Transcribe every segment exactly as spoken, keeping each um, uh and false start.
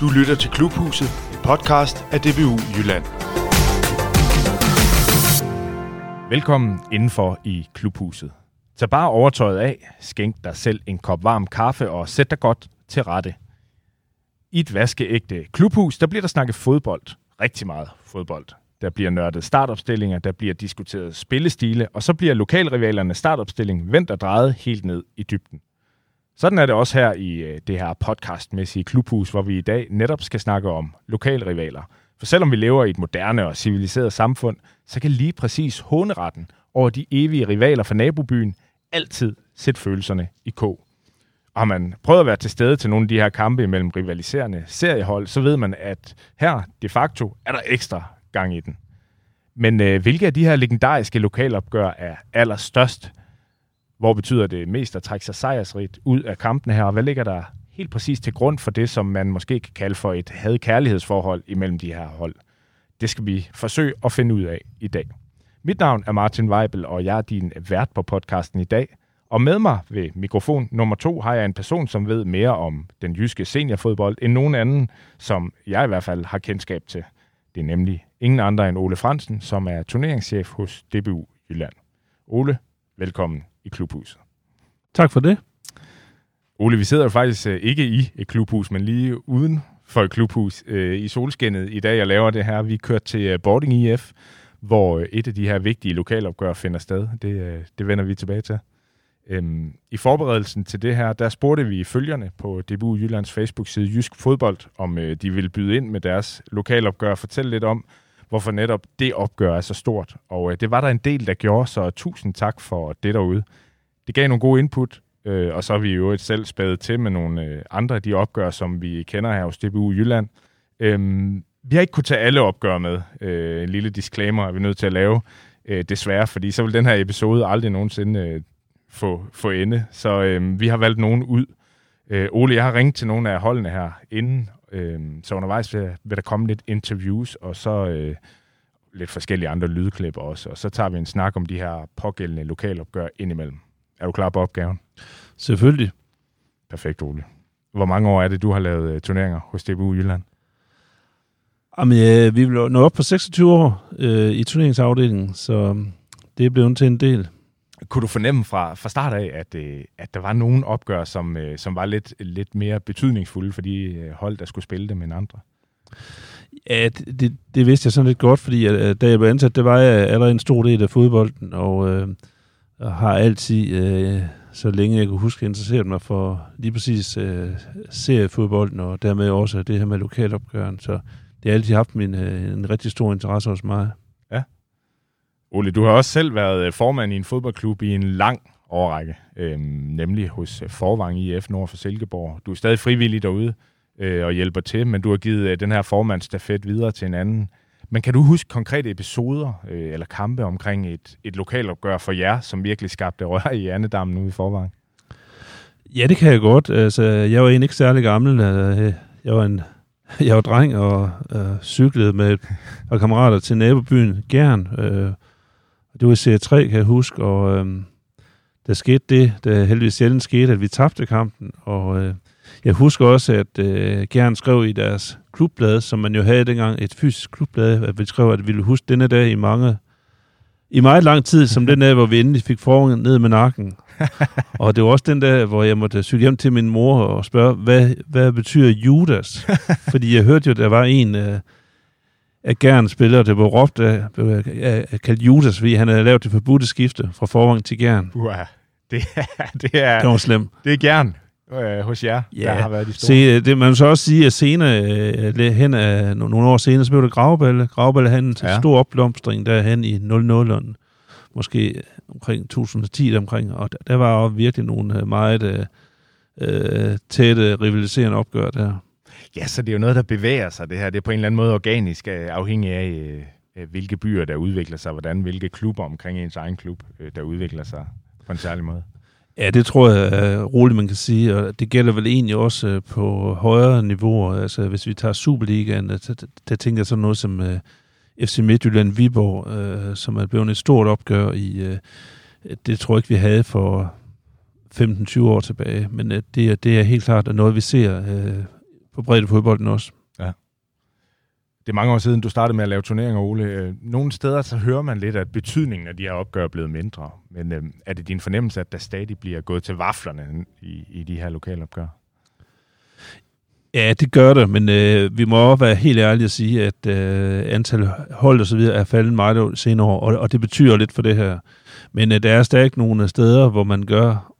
Du lytter til Klubhuset, en podcast af D B U Jylland. Velkommen indenfor i Klubhuset. Tag bare overtøjet af, skænk dig selv en kop varm kaffe og sæt dig godt til rette. I et vaskeægte klubhus, der bliver der snakket fodbold. Rigtig meget fodbold. Der bliver nørdet startopstillinger, der bliver diskuteret spillestile, og så bliver lokalrivalernes startopstilling vendt og drejet helt ned i dybden. Sådan er det også her i det her podcastmæssige klubhus, hvor vi i dag netop skal snakke om lokalrivaler. For selvom vi lever i et moderne og civiliseret samfund, så kan lige præcis håneretten over de evige rivaler fra nabobyen altid sætte følelserne i kog. Og har man prøvet at være til stede til nogle af de her kampe mellem rivaliserende seriehold, så ved man, at her de facto er der ekstra gang i den. Men øh, hvilke af de her legendariske lokalopgør er allerstørst? Hvor betyder det mest at trække sig sejrsrigt ud af kampene her? Og hvad ligger der helt præcis til grund for det, som man måske kan kalde for et had-kærlighedsforhold imellem de her hold? Det skal vi forsøge at finde ud af i dag. Mit navn er Martin Weibel, og jeg er din vært på podcasten i dag. Og med mig ved mikrofon nummer to har jeg en person, som ved mere om den jyske seniorfodbold end nogen anden, som jeg i hvert fald har kendskab til. Det er nemlig ingen andre end Ole Frandsen, som er turneringschef hos D B U Jylland. Ole, velkommen i klubhuset. Tak for det. Ole, vi sidder jo faktisk ikke i et klubhus, men lige uden for et klubhus i solskinnet i dag, jeg laver det her. Vi kørte til Bording I F, hvor et af de her vigtige lokalopgør finder sted. Det, det vender vi tilbage til. Øhm, I forberedelsen til det her, der spurgte vi følgerne på D B U Jyllands Facebook-side Jysk Fodbold, om øh, de ville byde ind med deres lokalopgør og fortælle lidt om, hvorfor netop det opgør er så stort. Og øh, det var der en del, der gjorde, så tusind tak for det derude. Det gav nogle gode input, øh, og så er vi jo et selv spædet til med nogle øh, andre af de opgør, som vi kender her hos D B U Jylland. Øhm, vi har ikke kunnet tage alle opgør med. Øh, en lille disclaimer er vi nødt til at lave, øh, desværre, fordi så vil den her episode aldrig nogensinde... Øh, Få, få ende, så øh, vi har valgt nogen ud. Øh, Ole, jeg har ringet til nogle af holdene her inden, øh, så undervejs vil, vil der komme lidt interviews, og så øh, lidt forskellige andre lydklip også, og så tager vi en snak om de her pågældende lokalopgør indimellem. Er du klar på opgaven? Selvfølgelig. Perfekt, Ole. Hvor mange år er det, du har lavet øh, turneringer hos D B U Jylland? Jamen, øh, vi blev nået op på seksogtyve år øh, i turneringsafdelingen, så det er blevet til en del. Kunne du fornemme fra, fra start af, at, at der var nogle opgør, som, som var lidt, lidt mere betydningsfulde for de hold, der skulle spille dem end andre? Ja, det, det vidste jeg sådan lidt godt, fordi at, da jeg blev ansat, det var jeg allerede en stor del af fodbolden, og øh, har altid, øh, så længe jeg kunne huske, interesseret mig for lige præcis øh, seriefodbolden, og dermed også det her med lokalopgøren. Så det har altid haft min, øh, en rigtig stor interesse hos mig. Ole, du har også selv været formand i en fodboldklub i en lang årrække, øh, nemlig hos Forvang I F nord for Silkeborg. Du er stadig frivillig derude øh, og hjælper til, men du har givet øh, den her formandsstafet videre til en anden. Men kan du huske konkrete episoder øh, eller kampe omkring et, et lokalopgør for jer, som virkelig skabte rør i andedammen ude i Forvang? Ja, det kan jeg godt. Altså, jeg var egentlig ikke særlig gammel. Jeg var en... Jeg var dreng og øh, cyklede med et par kammerater til nabobyen Gjern. Øh, det var i serie tre, kan jeg huske, og øh, der skete det, der heldigvis sjældent skete, at vi tabte kampen. Og øh, jeg husker også, at øh, Gjern skrev i deres klubblad, som man jo havde dengang, et fysisk klubblad, at vi skrev, at vi ville huske denne dag i mange, i meget lang tid, som den dag, hvor vi endelig fik forhånden ned med nakken. Og det var også den dag, hvor jeg måtte cykle hjem til min mor og spørge, hvad, hvad betyder Judas? Fordi jeg hørte jo, der var en øh, af Gerns spillere, der blev råbt af, øh, kaldt Judas, fordi han havde lavet det forbudte skifte fra Forvang til Gjern. Wow. Det er, det er, det var slemt. Det er Gjern øh, hos jer, yeah. Der har været de store. Se, det, man vil så også sige, at senere, øh, hen af, nogle år senere, så blev det Grauballe. Grauballe havde en ja. stor opblomstring derhen i nul nul. Måske omkring to tusind og ti omkring, og der, der var jo virkelig nogle meget øh, tætte, rivaliserende opgør der. Ja, så det er jo noget, der bevæger sig, det her. Det er på en eller anden måde organisk, afhængig af, øh, hvilke byer, der udvikler sig, hvordan, hvilke klubber omkring ens egen klub, øh, der udvikler sig på en særlig måde. Ja, det tror jeg er roligt, man kan sige, og det gælder vel egentlig også på højere niveauer. Altså, hvis vi tager Superligaen, der, der tænker jeg sådan noget som... Øh, F C Midtjylland-Viborg, øh, som er blevet et stort opgør i, øh, det tror jeg ikke, vi havde for femten tyve år tilbage, men øh, det, er, det er helt klart noget, vi ser øh, på bredde fodbolden også. Ja. Det er mange år siden, du startede med at lave turneringer, Ole. Nogle steder så hører man lidt, at betydningen af de her opgør er blevet mindre. Men øh, er det din fornemmelse, at der stadig bliver gået til vaflerne i, i de her lokale opgør? Ja, det gør det, men øh, vi må også være helt ærlige at sige, at øh, antallet hold og så videre er faldet meget senere år, og, og det betyder lidt for det her. Men øh, der er stadig nogle steder, hvor man gør,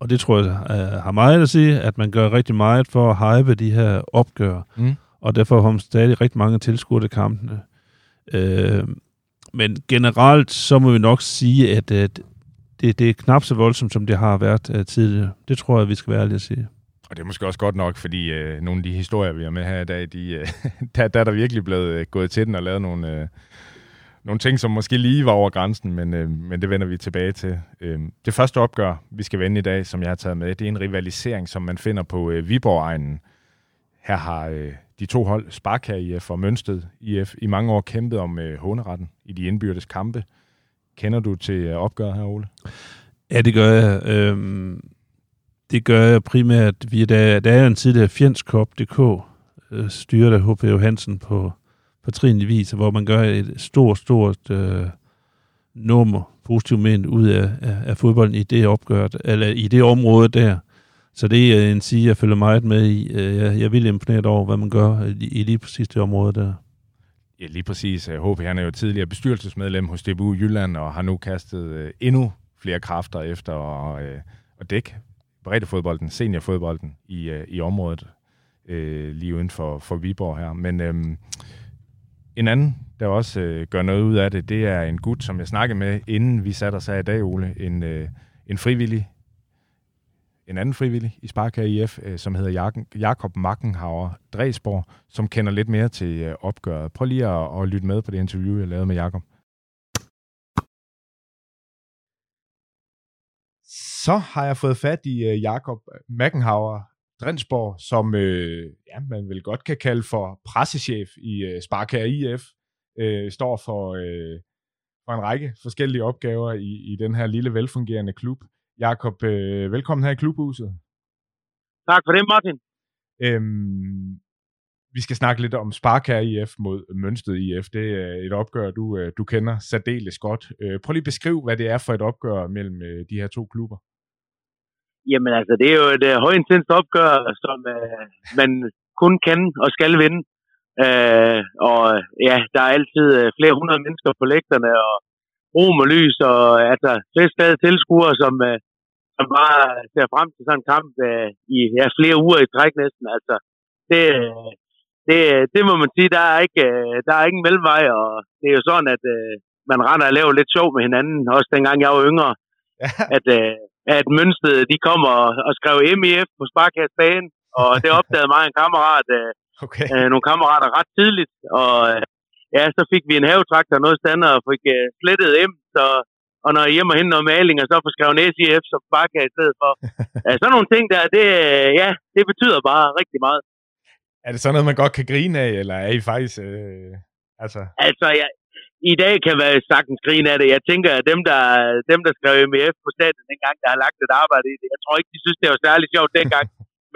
og det tror jeg øh, har meget at sige, at man gør rigtig meget for at hype de her opgør, mm. og derfor har man stadig rigtig mange tilskuere til kampene. Øh, men generelt, så må vi nok sige, at øh, det, det er knap så voldsomt, som det har været øh, tidligere. Det tror jeg, vi skal være ærlige at sige. Og det er måske også godt nok, fordi øh, nogle af de historier, vi har med her i dag, de, øh, der, der er der virkelig blevet øh, gået til den og lavet nogle, øh, nogle ting, som måske lige var over grænsen, men, øh, men det vender vi tilbage til. Øh, det første opgør, vi skal vende i dag, som jeg har taget med, det er en rivalisering, som man finder på øh, Viborg-egnen. Her har øh, de to hold, Sparkær I F og Mønsted I F, i mange år kæmpet om øh, håneretten i de indbyrdes kampe. Kender du til øh, opgøret her, Ole? Ja, det gør jeg. Øh... Det gør jeg primært via, der, der er jo en tidligere Fjendskab punktum d k, styret af H P Johansen på, på trinlig vis, hvor man gør et stort, stort øh, nummer, positivt ment, ud af, af fodbolden i det opgøret, eller i det område der. Så det er en sige, jeg følger meget med i. Jeg, jeg vil imponere over, hvad man gør i lige præcis det område der. Ja, lige præcis. H P han er jo tidligere bestyrelsesmedlem hos D B U Jylland, og har nu kastet endnu flere kræfter efter og, og dæk. breddefodbolden, seniorfodbolden i, øh, i området øh, lige uden for, for Viborg her. Men øh, en anden, der også øh, gør noget ud af det, det er en gut, som jeg snakkede med, inden vi satte os her i dag, Ole. En, øh, en frivillig, en anden frivillig i Sparkær I F, øh, som hedder Jakob Mackenhauer Drejsbjerg, som kender lidt mere til øh, opgøret. Prøv lige at, at lytte med på det interview, jeg lavede med Jakob. Så har jeg fået fat i uh, Jakob Mackenhauer Drejsbjerg, som øh, ja, man vel godt kan kalde for pressechef i uh, Sparkær I F. Øh, står for, øh, for en række forskellige opgaver i, i den her lille velfungerende klub. Jakob, øh, velkommen her i Klubhuset. Tak for det, Martin. Øhm, vi skal snakke lidt om Sparkær I F mod Mønsted I F. Det er et opgør, du, du kender særdeles godt. Øh, prøv lige at beskrive, hvad det er for et opgør mellem øh, de her to klubber. Jamen altså, det er jo et uh, højintenst opgør, som uh, man kun kan og skal vinde. Uh, og ja, der er altid uh, flere hundrede mennesker på lægterne, og rom og lys, og altså flest stadig tilskuere, som, uh, som bare ser frem til sådan en kamp uh, i ja, flere uger i træk næsten. Altså, det, uh, det, det må man sige, der er ikke uh, der er ingen mellemvej, og det er jo sådan, at uh, man render og laver lidt sjov med hinanden, også dengang jeg var yngre, at... Uh, at Mønsted, de kommer og skrev M I F på Sparkærstagen, og det opdagede mig en kammerat, okay. øh, nogle kammerater ret tidligt, og øh, ja, så fik vi en havetraktor og noget standard, og fik øh, slettet M, så, og når jeg hjem og hente noget maling, og så får skrevet en S I F som Sparkær i stedet for. øh, sådan nogle ting der, det, øh, ja, det betyder bare rigtig meget. Er det sådan noget, man godt kan grine af, eller er I faktisk... Øh, altså, altså ja, i dag kan være sagtens grine af det. Jeg tænker, at dem, der, dem, der skrev M F på staten dengang, der har lagt et arbejde i det, jeg tror ikke, de synes, det var særlig sjovt dengang.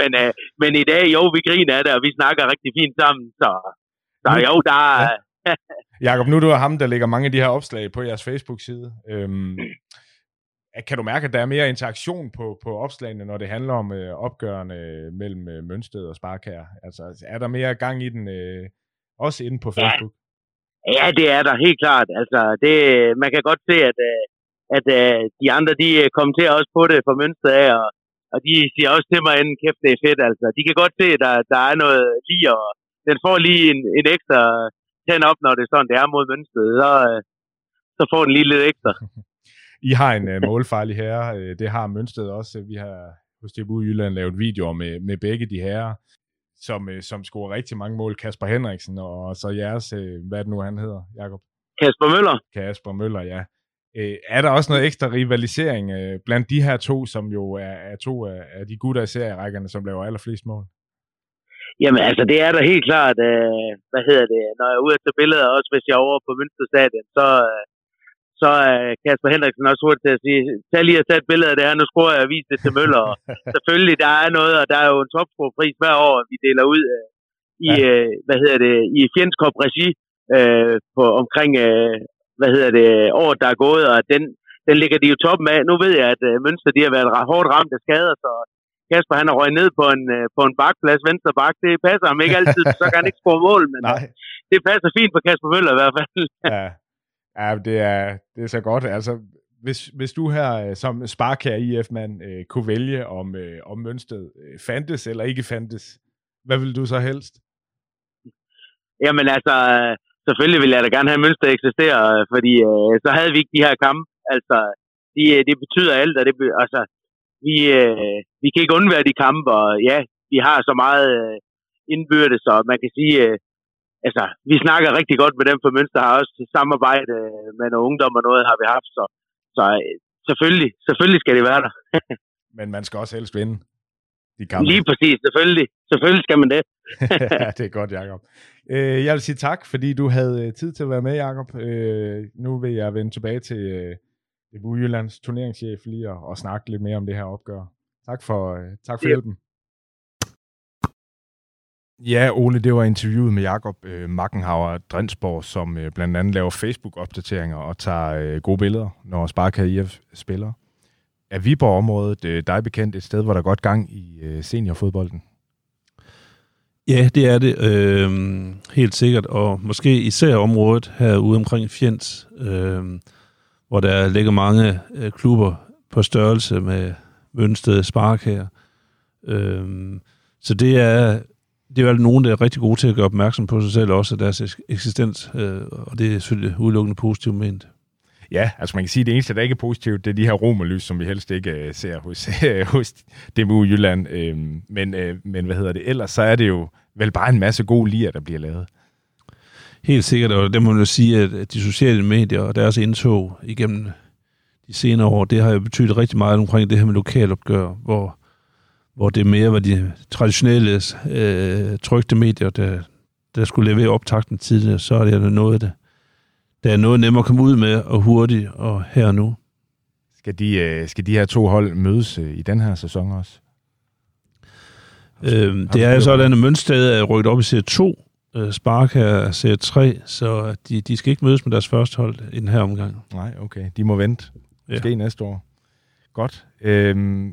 men, øh, men i dag, jo, vi griner af det, og vi snakker rigtig fint sammen. Så, så jo, der er... Ja. Jakob, nu er du ham, der lægger mange af de her opslag på jeres Facebook-side. Øhm, kan du mærke, at der er mere interaktion på, på opslagene, når det handler om øh, opgørene mellem øh, Mønsted og Sparkær? Altså, er der mere gang i den, øh, også inde på Facebook? Ja. Ja, det er der helt klart. Altså, det, man kan godt se, at, at, at de andre, de kommenterer også på det fra Mønsted af, og, og de siger også til mig, inden kæft, det er fedt. Altså, de kan godt se, at der, der er noget lige, og den får lige en, en ekstra tænd op, når det er sådan, det er mod Mønsted. Så, så får den lige lidt ekstra. I har en målfarlig herre. Det har Mønsted også. Vi har hos D B U Jylland lavet videoer med, med begge de herrer, som, som scorer rigtig mange mål, Kasper Henriksen, og så jeres, hvad det nu han hedder, Jakob? Kasper Møller. Kasper Møller, ja. Er der også noget ekstra rivalisering blandt de her to, som jo er, er to af de gutter i serierækkerne, som laver allerflest mål? Jamen altså, det er der helt klart, hvad hedder det, når jeg er ude at tage billeder, også hvis jeg er over på Mønsted Stadion, så, så er Kasper Henriksen også hurtigt til at sige, tag lige og tage et billede af det her, nu scorer jeg og vis det til Møller. Og selvfølgelig, der er noget, og der er jo en topscorepris hver år, vi deler ud øh, i, ja. øh, hvad hedder det, i Fjendskab.dk øh, på omkring, øh, hvad hedder det, året, der er gået, og den, den ligger de jo toppen af. Nu ved jeg, at øh, Mønsted, de har været hårdt ramt af skader, så Kasper, han har røget ned på en, øh, på en bakplads, venstre bak, det passer ham ikke altid, så kan han ikke score mål, men nej. Det passer fint på Kasper Møller i hvert fald. Ja. Ja, det er, det er så godt. Altså, hvis, hvis du her som Sparkær I F-mand øh, kunne vælge, om, øh, om Mønsted øh, fandtes eller ikke fandtes, hvad ville du så helst? Jamen altså, selvfølgelig ville jeg da gerne have Mønsted eksistere, fordi øh, så havde vi ikke de her kampe. Altså, de, det betyder alt, og det, altså, vi, øh, vi kan ikke undvære de kampe, og ja, vi har så meget øh, indbyrdes, og man kan sige... Øh, Altså, vi snakker rigtig godt med dem for Mønsted, har også samarbejde med nogle ungdom og noget har vi haft, så, så selvfølgelig, selvfølgelig skal det være der. Men man skal også helst vinde de kampe. Lige præcis, selvfølgelig. Selvfølgelig skal man det. Ja, det er godt, Jakob. Jeg vil sige tak, fordi du havde tid til at være med, Jakob. Nu vil jeg vende tilbage til D B U Jyllands turneringschef lige og, og snakke lidt mere om det her opgør. Tak for, tak for ja. hjælpen. Ja, Ole, det var interviewet med Jakob øh, Mackenhauer Drejsbjerg, som øh, blandt andet laver Facebook-opdateringer og tager øh, gode billeder, når Sparkær I F spiller. Er Viborg-området øh, dig bekendt et sted, hvor der er godt gang i øh, seniorfodbolden? Ja, det er det. Øh, helt sikkert. Og måske især området herude omkring Fjends, øh, hvor der ligger mange øh, klubber på størrelse med Mønsted, Sparkær. Øh, så det er... Det er jo nogen, der er rigtig gode til at gøre opmærksom på sig selv også af deres eksistens, øh, og det er selvfølgelig udelukkende positivt ment. Ja, altså man kan sige, at det eneste, der ikke er positivt, det er de her romerlys, som vi helst ikke øh, ser hos, hos D B U Jylland. Øh, men, øh, men hvad hedder det? Ellers så er det jo vel bare en masse gode lier, der bliver lavet. Helt sikkert, og det må man jo sige, at de sociale medier og deres indtog igennem de senere år, det har jo betydet rigtig meget omkring det her med lokalopgør, hvor hvor det mere var de traditionelle øh, trykte medier, der, der skulle levere optakten tidligere, så er det noget, der, der er noget nemmere at komme ud med, og hurtigt, og her og nu. Skal de, øh, skal de her to hold mødes øh, i den her sæson også? Øh, det, det er jo sådan, at Mønsted er rykket op i serie to, øh, Sparkær er serie tre, så de, de skal ikke mødes med deres første hold i den her omgang. Nej, okay. De må vente. Måske ja. næste år. Godt. Øh,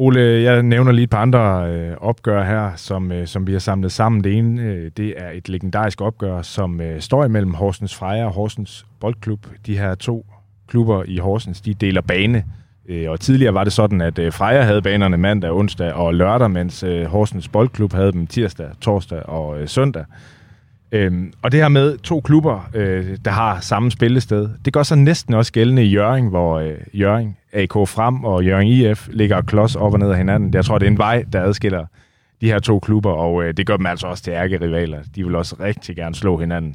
Ole, jeg nævner lige et par andre øh, opgør her, som, øh, som vi har samlet sammen. Det ene, øh, det er et legendarisk opgør, som øh, står imellem Horsens Freja og Horsens Boldklub. De her to klubber i Horsens, de deler bane. Øh, og tidligere var det sådan, at øh, Freja havde banerne mandag, onsdag og lørdag, mens øh, Horsens Boldklub havde dem tirsdag, torsdag og øh, søndag. Øhm, og det her med to klubber, øh, der har samme spillested, det gør så næsten også gældende i Hjørring, hvor øh, Hjørring A K Frem og Hjørring I F ligger klods op og ned af hinanden. Jeg tror, det er en vej, der adskiller de her to klubber, og øh, det gør dem altså også til ærkerivaler. De vil også rigtig gerne slå hinanden.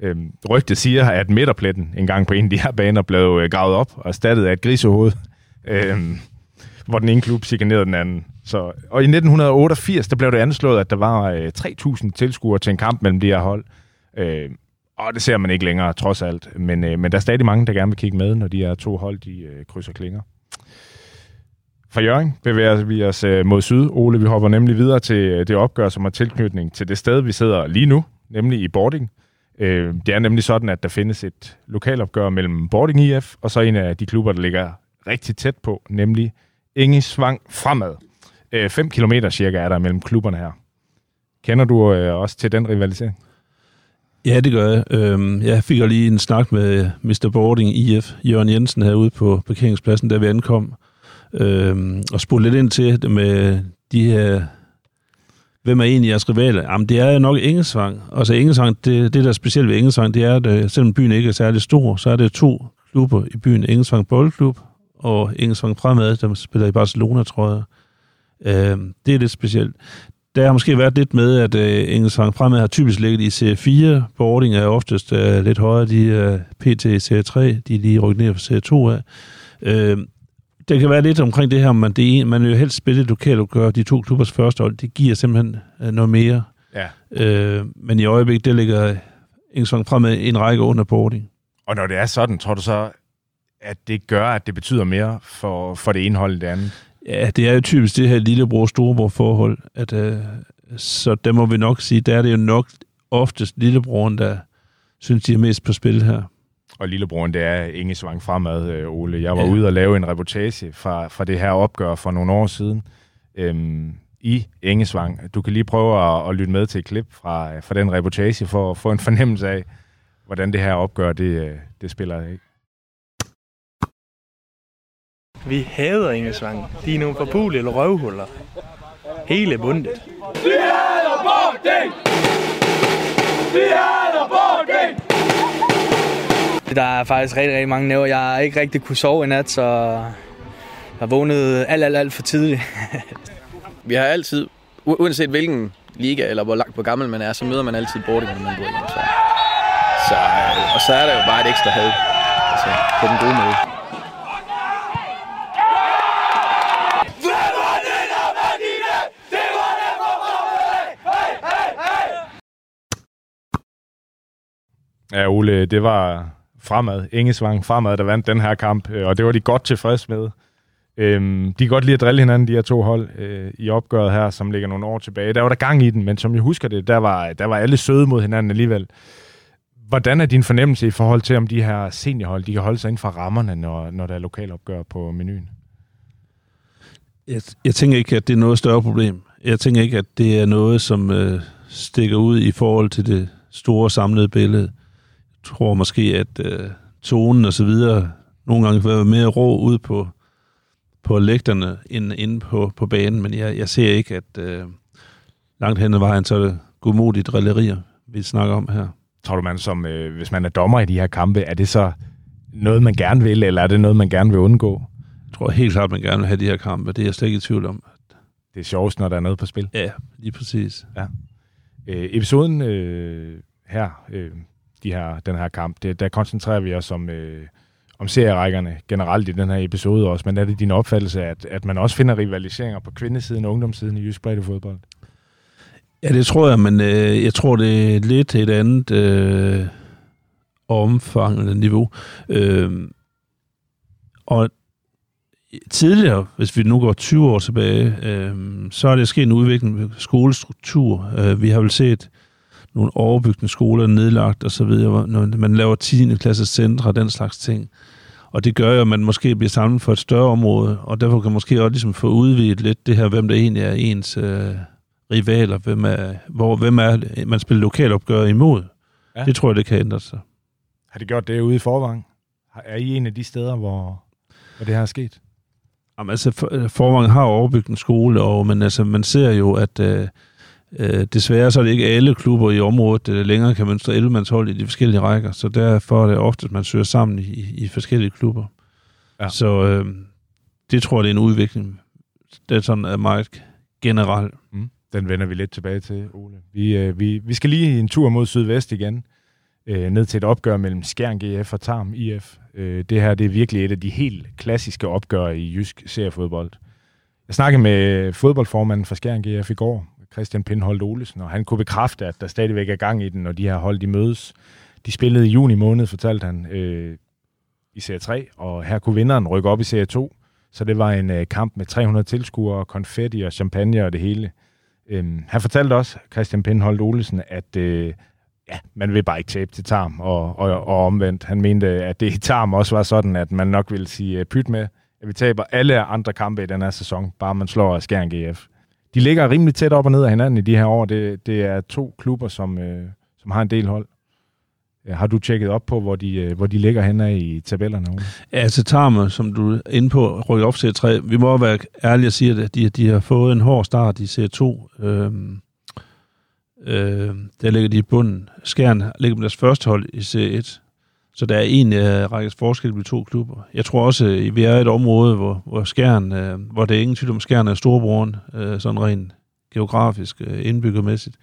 Øhm, rygtet siger, at midterpletten en gang på en af de her baner blev øh, gravet op og erstattet af et grisehoved, øhm, hvor den ene klub chikanerede den anden. Så, og i nitten otteogfirs, der blev det anslået, at der var øh, tre tusind tilskuere til en kamp mellem de her hold. Øh, og det ser man ikke længere, trods alt. Men, øh, men der er stadig mange, der gerne vil kigge med, når de her to hold, de øh, krydser klinger. Fra Hjørring bevæger vi os øh, mod syd. Ole, vi hopper nemlig videre til det opgør, som har tilknytning til det sted, vi sidder lige nu, nemlig i Bording. Øh, det er nemlig sådan, at der findes et lokalopgør mellem Bording I F og så en af de klubber, der ligger rigtig tæt på, nemlig Engesvang Fremad. fem kilometer cirka er der mellem klubberne her. Kender du øh, også til den rivalisering? Ja, det gør jeg. Øhm, jeg fik jo lige en snak med mister Bording I F, Jørgen Jensen, herude på parkeringspladsen, da vi ankom, øhm, og spurgte lidt ind til det med de her... Hvem er egentlig jeres rivaler? Jamen, det er nok Engesvang. Og så Engesvang, det, det der er specielt ved Engesvang, det er, at selvom byen ikke er særlig stor, så er det to klubber i byen. Engesvang Boldklub og Engesvang Fremad, der spiller i Barcelona, tror jeg. Det er lidt specielt. Der har måske været lidt med, at Engesvang Fremad har typisk ligget i serie fire. Bording er oftest lidt højere. De er pt. I serie tre. De er lige rykket ned fra serie to af. Der kan være lidt omkring det her, om man, det er, man vil jo helst spille et lokalopgør. De to klubbers første hold, det giver simpelthen noget mere. Ja. Men i øjeblikket, der ligger Engesvang Fremad en række under Bording. Og når det er sådan, tror du så, at det gør, at det betyder mere for, for det ene hold end det andet? Ja, det er jo typisk det her lillebror-storebror-forhold. At, øh, så der må vi nok sige, der er det jo nok oftest lillebroren, der synes, de er mest på spil her. Og lillebroren, det er Engesvang Fremad, Ole. Jeg var ja. ude og lave en reportage fra, fra det her opgør for nogle år siden øhm, i Engesvang. Du kan lige prøve at, at lytte med til et klip fra, fra den reportage for at få en fornemmelse af, hvordan det her opgør, det, det spiller ikke. Vi hader Engesvang. De er nogle forpulige røvhuller. Hele bundet. Vi hader Bording! Vi hader Bording! Der er faktisk rigtig, rigtig mange næver. Jeg har ikke rigtig kunne sove i nat, så jeg vågnede alt, alt, alt for tidligt. Vi har altid, u- uanset hvilken liga eller hvor langt, hvor gammel man er, så møder man altid Bording, når man bor i Engesvang. Så, og så er der jo bare et ekstra had altså, på den gode måde. Ja, Ole, det var Fremad, Engesvang Fremad, der vandt den her kamp, og det var de godt tilfreds med. Øhm, de kan godt lide at drille hinanden, de her to hold, øh, i opgøret her, som ligger nogle år tilbage. Der var der gang i den, men som jeg husker det, der var, der var alle søde mod hinanden alligevel. Hvordan er din fornemmelse i forhold til, om de her seniorhold, de kan holde sig inden for rammerne, når, når der er lokalopgør på menuen? Jeg, jeg tænker ikke, at det er noget større problem. Jeg tænker ikke, at det er noget, som øh, stikker ud i forhold til det store samlede billede. Tror måske, at øh, tonen og så videre nogle gange kan være mere rå ude på, på lægterne end inde på, på banen, men jeg, jeg ser ikke, at øh, langt hen ad vejen, så er det godmodige drillerier, vi snakker om her. Tror du, man som, øh, hvis man er dommer i de her kampe, er det så noget, man gerne vil, eller er det noget, man gerne vil undgå? Jeg tror helt klart, man gerne vil have de her kampe, det er jeg slet ikke i tvivl om. Det er sjovest, når der er noget på spil? Ja, lige præcis. Ja. Øh, episoden øh, her... Øh, De her, den her kamp, det, der koncentrerer vi os om, øh, om serierækkerne generelt i den her episode også, men er det din opfattelse, at, at man også finder rivaliseringer på kvindesiden og ungdomssiden i jysk breddefodbold? Ja, det tror jeg, men øh, jeg tror, det er lidt et andet øh, omfang eller niveau. Øh, og tidligere, hvis vi nu går tyve år tilbage, øh, så er det sket en udvikling med skolestruktur. Øh, vi har vel set nogle overbyggende skoler nedlagt og så videre, når man laver tiende klasses centre og den slags ting. Og det gør jo, at man måske bliver samlet for et større område, og derfor kan man måske også ligesom få udvidet lidt det her, hvem der egentlig er ens øh, rivaler, hvem er, hvor, hvem er man spiller lokalopgør imod. Ja. Det tror jeg, det kan ændre sig. Har det gjort det ude i Forvang? Er I en af de steder, hvor, hvor det her er sket? Jamen altså, Forvang har overbyggende skole, og, men altså, man ser jo, at øh, desværre så er det ikke alle klubber i området, der længere kan mønstre ellevemandshold i de forskellige rækker, så derfor er det ofte, at man søger sammen i, i forskellige klubber. Ja. Så øh, det tror jeg, det er en udvikling. Det er sådan meget generelt. Mm. Den vender vi lidt tilbage til, Ole. Vi, øh, vi, vi skal lige en tur mod sydvest igen, øh, ned til et opgør mellem Skjern-G F og Tarm I F. Øh, det her det er virkelig et af de helt klassiske opgør i jysk seriefodbold. Jeg snakkede med fodboldformanden fra Skjern-G F i går, Christian Pindholdt Olsen, og han kunne bekræfte, at der stadigvæk er gang i den, når de her hold, de mødes. De spillede i juni måned, fortalte han, øh, i serie tre, og her kunne vinderen rykke op i serie to, så det var en øh, kamp med tre hundrede tilskuere, konfetti og champagne og det hele. Øh, han fortalte også, Christian Pindholdt Olsen, at øh, ja, man vil bare ikke tabe til Tarm, og, og, og omvendt. Han mente, at det i Tarm også var sådan, at man nok ville sige øh, pyt med, at vi taber alle andre kampe i den her sæson, bare man slår Skjern-G F. De ligger rimelig tæt op og ned af hinanden i de her år. Det, det er to klubber, som, øh, som har en del hold. Har du tjekket op på, hvor de, øh, hvor de ligger henne i tabellerne? Ja, altså Tarme, som du er inde på, rykker op til serie tre. Vi må være ærlige og sige, at de, de har fået en hård start i serie to. Øhm, øh, der ligger de i bunden. Skjern ligger på deres første hold i serie et. Så der er en øh, rækkes forskel på de to klubber. Jeg tror også, at vi er et område, hvor, hvor, Skjern, øh, hvor det er ingen tvivl om, Skjern er storebroren, øh, sådan rent geografisk, øh, indbyggermæssigt.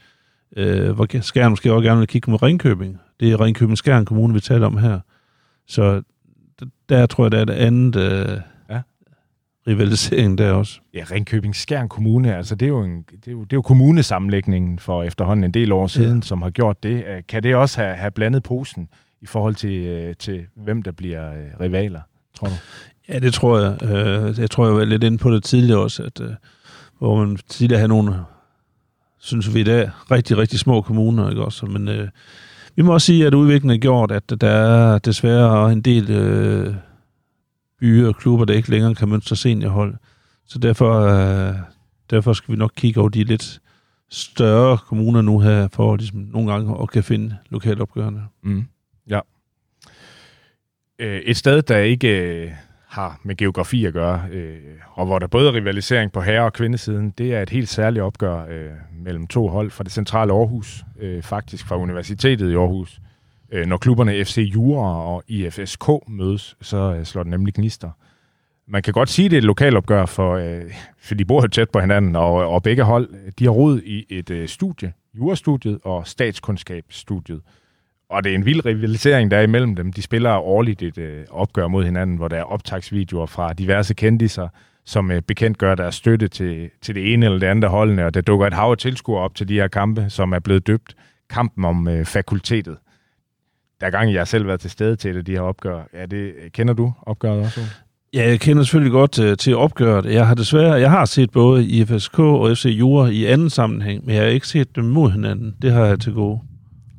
Øh, hvor Skjern måske også gerne vil kigge mod Ringkøbing. Det er Ringkøbing-Skjern Kommune, vi taler om her. Så der tror jeg, der er et andet øh, ja. rivalisering der også. Ja, Ringkøbing-Skjern Kommune, altså det er jo, en, det er jo, det er jo kommunesammenlægningen for efterhånden en del år siden, ja. som har gjort det. Kan det også have, have blandet posen i forhold til, til hvem der bliver rivaler, tror du? Ja, det tror jeg. Jeg tror, jeg var lidt inde på det tidligere også, at hvor man tidligere havde nogle, synes vi i dag, rigtig, rigtig små kommuner, ikke også? Men øh, vi må også sige, at udviklingen har gjort, at der er desværre en del øh, byer og klubber, der ikke længere kan mønstre seniorhold. Så derfor, øh, derfor skal vi nok kigge over de lidt større kommuner nu her, for ligesom, nogle gange at kan finde lokale opgørende. Mm. Ja. Et sted, der ikke har med geografi at gøre, øh, og hvor der både er rivalisering på herre- og kvindesiden, det er et helt særligt opgør øh, mellem to hold fra det centrale Aarhus, øh, faktisk fra Universitetet i Aarhus. Øh, når klubberne F C Jura og I F S K mødes, så øh, slår det nemlig gnister. Man kan godt sige, at det er et lokalopgør, for, øh, for de bor tæt på hinanden, og, og begge hold de har rod i et øh, studie, jurastudiet og statskundskabsstudiet. Og det er en vild rivalisering, der er imellem dem. De spiller årligt et øh, opgør mod hinanden, hvor der er optagsvideoer fra diverse kendiser, som øh, bekendt gør deres støtte til, til det ene eller det andet holdene, og der dukker et hav af tilskuere op til de her kampe, som er blevet døbt kampen om øh, fakultetet. Der er gang, jeg har selv været til stede til det, de her opgør. Ja, det, kender du opgøret også? Ja, jeg kender selvfølgelig godt øh, til opgøret. Jeg har desværre, jeg har set både I F S K og F C Jura i anden sammenhæng, men jeg har ikke set dem mod hinanden. Det har jeg til gode.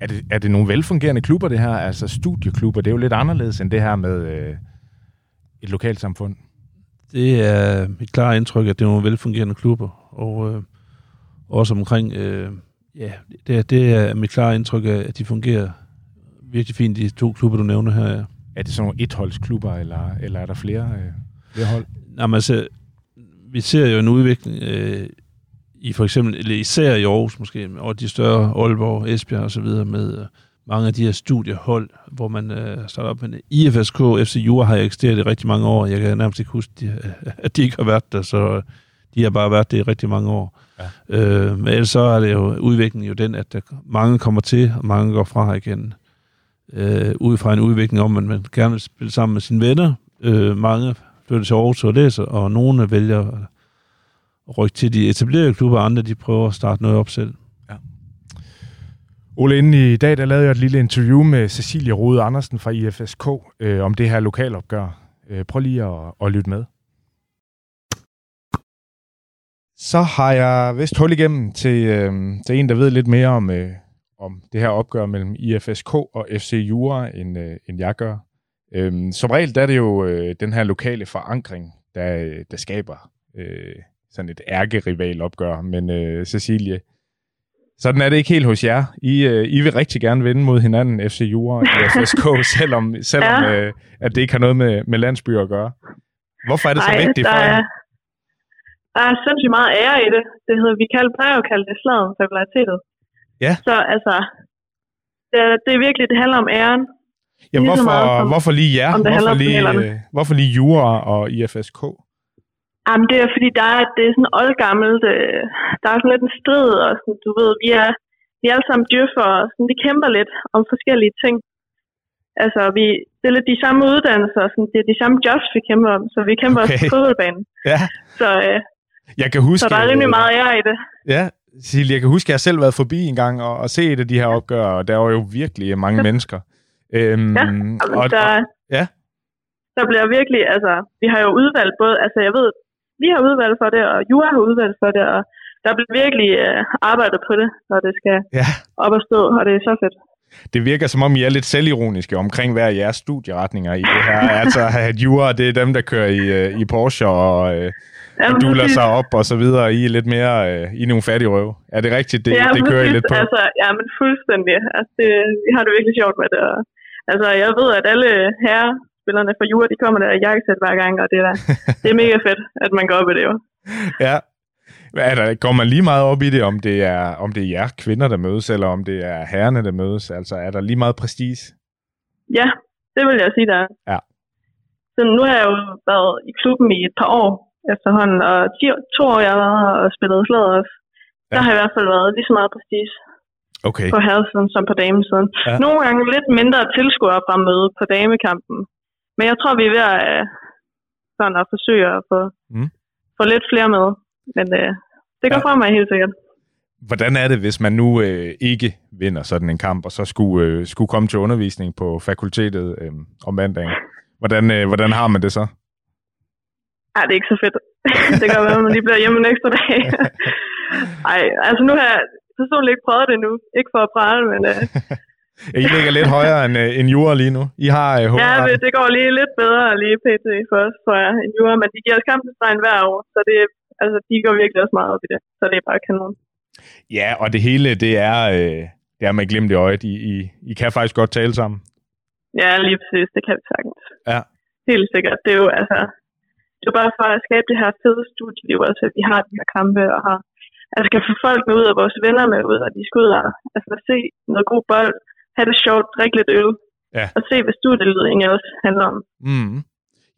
Er det, er det nogle velfungerende klubber, det her? Altså studieklubber, det er jo lidt anderledes end det her med øh, et lokalsamfund. Det er mit klare indtryk, at det er nogle velfungerende klubber. Og øh, også omkring, øh, ja, det, det er mit klare indtryk, at de fungerer virkelig fint, de to klubber, du nævner her. Ja. Er det sådan nogle etholdsklubber, eller, eller er der flere, øh, flere hold? Nej, men altså, vi ser jo en udvikling øh, i for eksempel, eller især i Aarhus måske, og de større Aalborg, Esbjerg og så videre, med mange af de her studiehold, hvor man øh, starter op med I F S K, F C Jura har eksisteret i rigtig mange år. Jeg kan nærmest ikke huske, de, at de ikke har været der, så de har bare været der i rigtig mange år. Ja. Øh, men ellers så er det jo udviklingen jo den, at der, mange kommer til, og mange går fra igen. Øh, ud fra en udvikling om, at man gerne vil spille sammen med sine venner. Øh, mange flytter til Aarhus og læser, og nogle vælger rykke til de etablerede klubber, og andre de prøver at starte noget op selv. Ja. Ole, inden i dag, der lavede jeg et lille interview med Cecilie Rode Andersen fra I F S K øh, om det her lokalopgør. Øh, prøv lige at, at lytte med. Så har jeg vist hul igennem til, øh, til en, der ved lidt mere om, øh, om det her opgør mellem I F S K og F C Jura, end, øh, end jeg gør. Øh, som regel der er det jo øh, den her lokale forankring, der, øh, der skaber øh, sådan et ærkerival opgør, men øh, Cecilie, sådan er det ikke helt hos jer. I, øh, I vil rigtig gerne vinde mod hinanden, F C Jura og F S K, selvom, selvom ja. øh, at det ikke har noget med, med landsbyer at gøre. Hvorfor er det så Ej, vigtigt for jer? Der er sindssygt meget ære i det. Det hedder, vi kalder, plejer at kalde det slaget om fakultetet. Ja. Så altså, det, det er virkelig, det handler om æren. Ja, hvorfor, om, hvorfor lige jer? Hvorfor lige, øh, hvorfor lige Jura og I F S K? Jamen, det er fordi, der er, det er sådan oldgammelt, øh, der er sådan lidt en strid, og sådan, du ved, vi er, vi er alle sammen djøffer, og sådan, vi kæmper lidt om forskellige ting. Altså, vi, det er lidt de samme uddannelser, sådan, det er de samme jobs, vi kæmper om, så vi kæmper okay. Også på fodboldbanen. Ja. Så, øh, jeg kan huske, så der er rimelig meget ære i det. Ja, Silje, jeg kan huske, at jeg har selv været forbi en gang og, og set de her opgør, og der var jo virkelig mange mennesker. Øhm, ja, og, der, og, ja, der bliver virkelig, altså, vi har jo udvalgt både, altså, jeg ved, vi har udvalgt for det, og Jura har udvalgt for det, og der bliver virkelig øh, arbejdet på det, når det skal ja. op og stå, og det er så fedt. Det virker, som om I er lidt selvironiske omkring hver jeres studieretninger i det her. Altså, at Jura, det er dem, der kører i, i Porsche og øh, ja, duler sig op og så videre, og I er lidt mere øh, i nogle fattige røv. Er det rigtigt, det, ja, det kører I lidt på? Altså, ja, men fuldstændig. Altså, det, vi har det virkelig sjovt med det. Og, altså, jeg ved, at alle herrer, spillerne fra Jura, de kommer der i jakkesæt hver gang, og det er, det er mega fedt, at man går op i det jo. Ja. Der, går man lige meget op i det, om det er, om det er jer kvinder, der mødes, eller om det er herrerne, der mødes? Altså, er der lige meget prestige? Ja, det vil jeg sige, der er. Ja. Så nu har jeg jo været i klubben i et par år efterhånden, og to år jeg var og spillede slaget også. Der ja. har i hvert fald været lige så meget prestige. Okay. På herresiden som på damesiden. Ja. Nogle gange lidt mindre tilskuere fra møde på damekampen. Men jeg tror, vi er ved at, sådan at forsøge at få, mm. få lidt flere med. Men øh, det går ja. fremad helt sikkert. Hvordan er det, hvis man nu øh, ikke vinder sådan en kamp, og så skulle, øh, skulle komme til undervisning på fakultetet øh, om mandagen? Hvordan, øh, hvordan har man det så? Ej, det er ikke så fedt. Det gør være, at man lige bliver hjemme en ekstra dag. Ej, altså nu har jeg personligt ikke prøvet det nu. Ikke for at prale, men... Øh... I ligger lidt højere end, øh, end jura lige nu. I har øh, ja, det går lige lidt bedre lige pt. For os, tror jeg, end jura. Men de giver os kampestregn hver år, så det, altså, de går virkelig også meget op i det. Så det er bare kanon. Ja, og det hele, det er, øh, det er med glimt i øjet. I, I, I kan faktisk godt tale sammen. Ja, lige præcis. Det kan vi sagtens. Ja. Helt sikkert. Det er jo altså, det er bare for at skabe det her fede studieliv, altså vi har de her kampe, og har, altså kan få folk med ud, og vores venner med ud, og de skal ud og altså, se noget god bold, have det sjovt, drikke lidt øl, ja. Og se, hvad studielivet egentlig også handler om. Mm.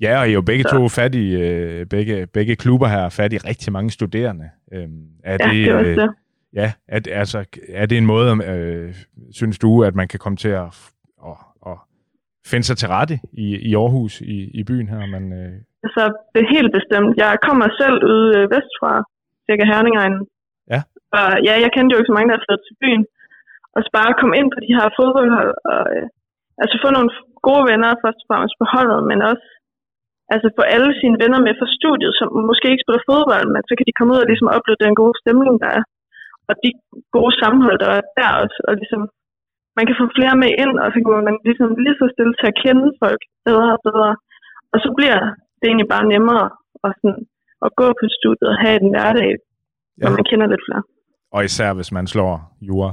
Ja, og I er jo begge så. to fattige, øh, begge, begge klubber her er fattige, rigtig mange studerende. Øhm, er ja, det, det er også det. Ja, er, altså, er det en måde, øh, synes du, at man kan komme til at og, og finde sig til rette i, i Aarhus, i, i byen her? Man, øh... Altså, det er helt bestemt. Jeg kommer selv ude vestfra, cirka Herningegnen. Ja. Og ja, jeg kendte jo ikke så mange, der er flyttet til byen. Og så bare komme ind på de her fodboldhold, og øh, altså få nogle gode venner, først og fremmest på holdet, men også altså få alle sine venner med fra studiet, som måske ikke spiller fodbold, men så kan de komme ud og ligesom opleve den gode stemning, der er. Og de gode sammenhold, der er der også, og ligesom, man kan få flere med ind, og så kan man ligesom lige så stille til at kende folk bedre og bedre. Og så bliver det egentlig bare nemmere at, sådan, at gå på studiet og have den hverdag, når ja. man kender lidt flere. Og især hvis man slår jura.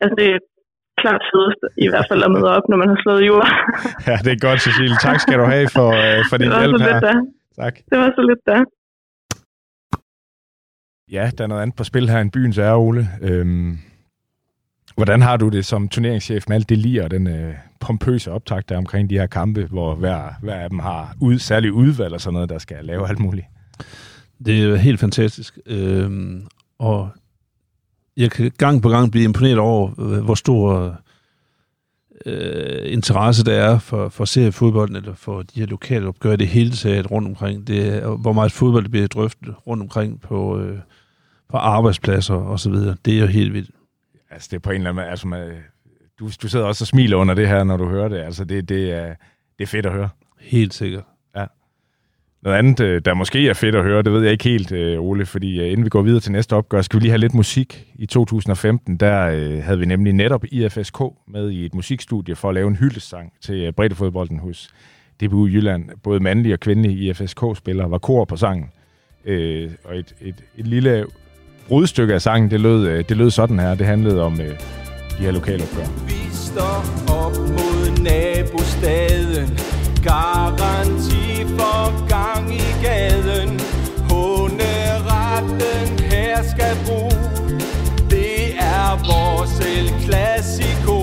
Altså det er klart fedest i hvert fald at møde op, når man har slået jura. Ja, det er godt, Cecilie. Tak skal du have for, øh, for din hjælp her. Tak. Det var så lidt der. Ja, der er noget andet på spil her end byens ære, Ole. Øhm, hvordan har du det som turneringschef med alt det lige og den øh, pompøse optakt der omkring de her kampe, hvor hver, hver af dem har ud, særlige udvalg og sådan noget, der skal lave alt muligt? Det er helt fantastisk. Øhm, og jeg kan gang på gang blive imponeret over, hvor stor øh, interesse der er for, for seriefodbolden, eller for de her lokale opgør, det hele taget rundt omkring. Det er, hvor meget fodbold bliver drøftet rundt omkring på, øh, på arbejdspladser og så videre. Det er jo helt vildt. Altså det er på en eller anden måde, altså man, du, du sidder også og smiler under det her, når du hører det. Altså det, det, er, det er fedt at høre. Helt sikkert. Ja. Noget andet, der måske er fedt at høre, det ved jeg ikke helt, Ole, fordi inden vi går videre til næste opgør, skal vi lige have lidt musik. I to tusind og femten, der havde vi nemlig netop I F S K med i et musikstudie for at lave en hyldesang til breddefodbolden hos D B U Jylland. Både mandlige og kvindelige I F S K-spillere var kor på sangen. Og et, et, et lille brudstykke af sangen, det lød, det lød sådan her. Det handlede om de her lokale opgør. Vi står op mod nabostaden. Garanti for gang i gaden. Hunderetten her skal bro. Det er vores El Clasico.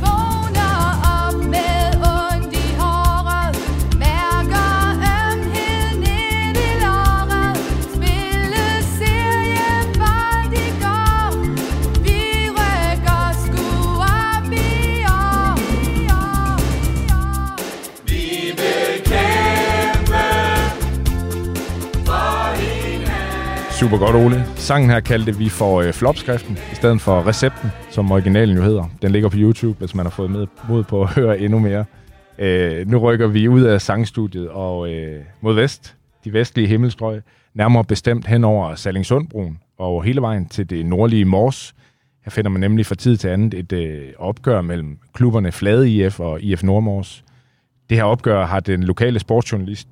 Vågner op med ondt i håret. Mærker ømheden ned i låret. Spillet serie fejl i går. Vi rykker sku op i år. Super godt, Ole. Sangen her kaldte vi for øh, flopskriften, i stedet for recepten, som originalen jo hedder. Den ligger på YouTube, hvis man har fået med mod på at høre endnu mere. Øh, nu rykker vi ud af sangstudiet og øh, mod vest, de vestlige himmelstrøg, nærmere bestemt hen over Sallingsundbroen og hele vejen til det nordlige Mors. Her finder man nemlig fra tid til andet et øh, opgør mellem klubberne Flade I F og I F Nordmors. Det her opgør har den lokale sportsjournalist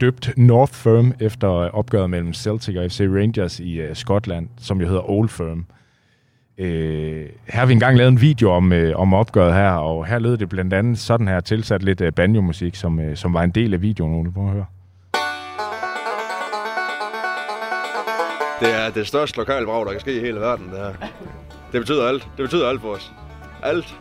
døbt North Firm efter opgøret mellem Celtic og F C Rangers i uh, Skotland, som jo hedder Old Firm. Øh, her har vi engang lavet en video om, øh, om opgøret her, og her lød det blandt andet sådan her, tilsat lidt uh, banjo-musik, som, øh, som var en del af videoen, Ole. Prøv at høre. Det er det største lokale brag, der kan ske i hele verden. Det, det betyder alt. Det betyder alt for os. Alt.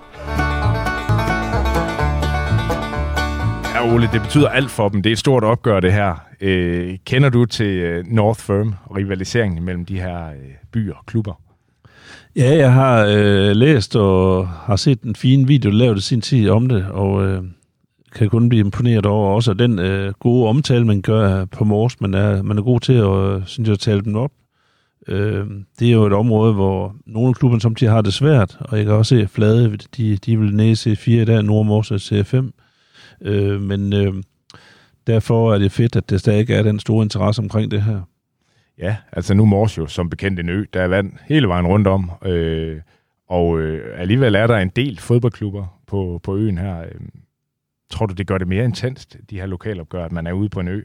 Ja, Ole, det betyder alt for dem. Det er et stort opgør, det her. Øh, kender du til North Firm og rivaliseringen mellem de her øh, byer og klubber? Ja, jeg har øh, læst og har set en fin video, der lavede sin tid om det, og øh, kan kun blive imponeret over også den øh, gode omtale, man gør på Mors. Man er, man er god til at, synes jeg, at tale dem op. Øh, det er jo et område, hvor nogle klubber samtidig har det svært, og jeg kan også se Flade, de, de vil nede til C fire i dag, Nordmors og C fem. Øh, men øh, derfor er det fedt, at der stadig er den store interesse omkring det her. Ja, altså nu Mors jo som bekendt en ø, der er vand hele vejen rundt om, øh, og øh, alligevel er der en del fodboldklubber på, på øen her. Øh, tror du, det gør det mere intenst, de her lokalopgør, at man er ude på en ø?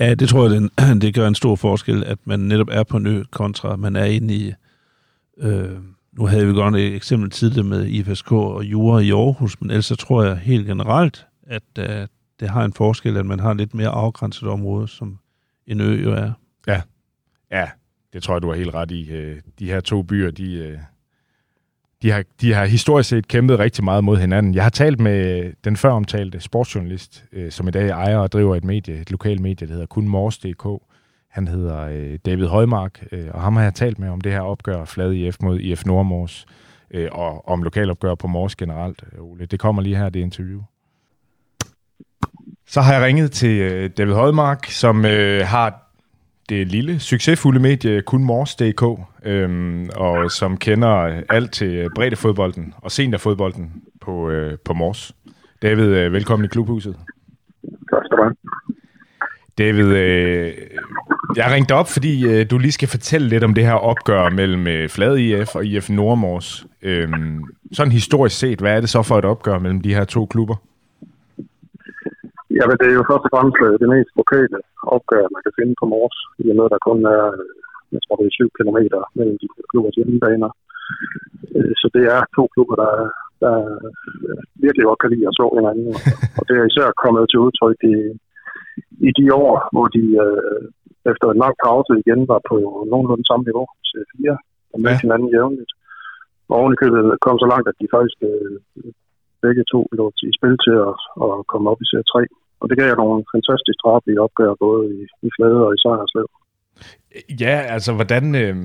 Ja, det tror jeg, det, det gør en stor forskel, at man netop er på en ø, kontra man er inde i... Øh, nu havde vi godt et eksempel tidligere med I F S K og Jura i Aarhus, men ellers så tror jeg helt generelt, at øh, det har en forskel, at man har lidt mere afgrænset område, som en ø jo er. Ja, ja, det tror jeg, du har helt ret i. De her to byer, de, de, har, de har historisk set kæmpet rigtig meget mod hinanden. Jeg har talt med den føromtalte sportsjournalist, som i dag ejer og driver et medie, et lokalt medie, der hedder kun Mors punktum d k. Han hedder David Højmark, og ham har jeg talt med om det her opgør Flade I F mod I F Nordmors, og om lokalopgør på Mors generelt. Ole, det kommer lige her, det interview. Så har jeg ringet til David Højmark, som har... det er lille, succesfulde medie, kun Mors punktum d k, øhm, og som kender alt til breddefodbolden og seniorfodbolden på, øh, på Mors. David, øh, velkommen i Klubhuset. Tak skal du have. David, øh, jeg ringte op, fordi øh, du lige skal fortælle lidt om det her opgør mellem øh, Flade I F og I F Nordmors. Øhm, sådan historisk set, hvad er det så for et opgør mellem de her to klubber? Ja, men det er jo først og fremmest det mest lokale opgør, man kan finde på Mors, i og med, der kun er, jeg tror, det er syv kilometer mellem de klubber til hjemmebaner. Så det er to klubber, der, der virkelig godt kan lide at slå hinanden, og det er især kommet til udtryk i, i de år, hvor de øh, efter en lang pause igen var på nogenlunde samme niveau, C fire, og mødte hinanden jævnligt. Og ovenikøbet kom så langt, at de faktisk... Øh, begge to lå i spil til at, at komme op i serie tre. Og det gav nogle fantastiske drabelige opgør, både i, i Flade og i Sejrslev. Ja, altså hvordan... Øh,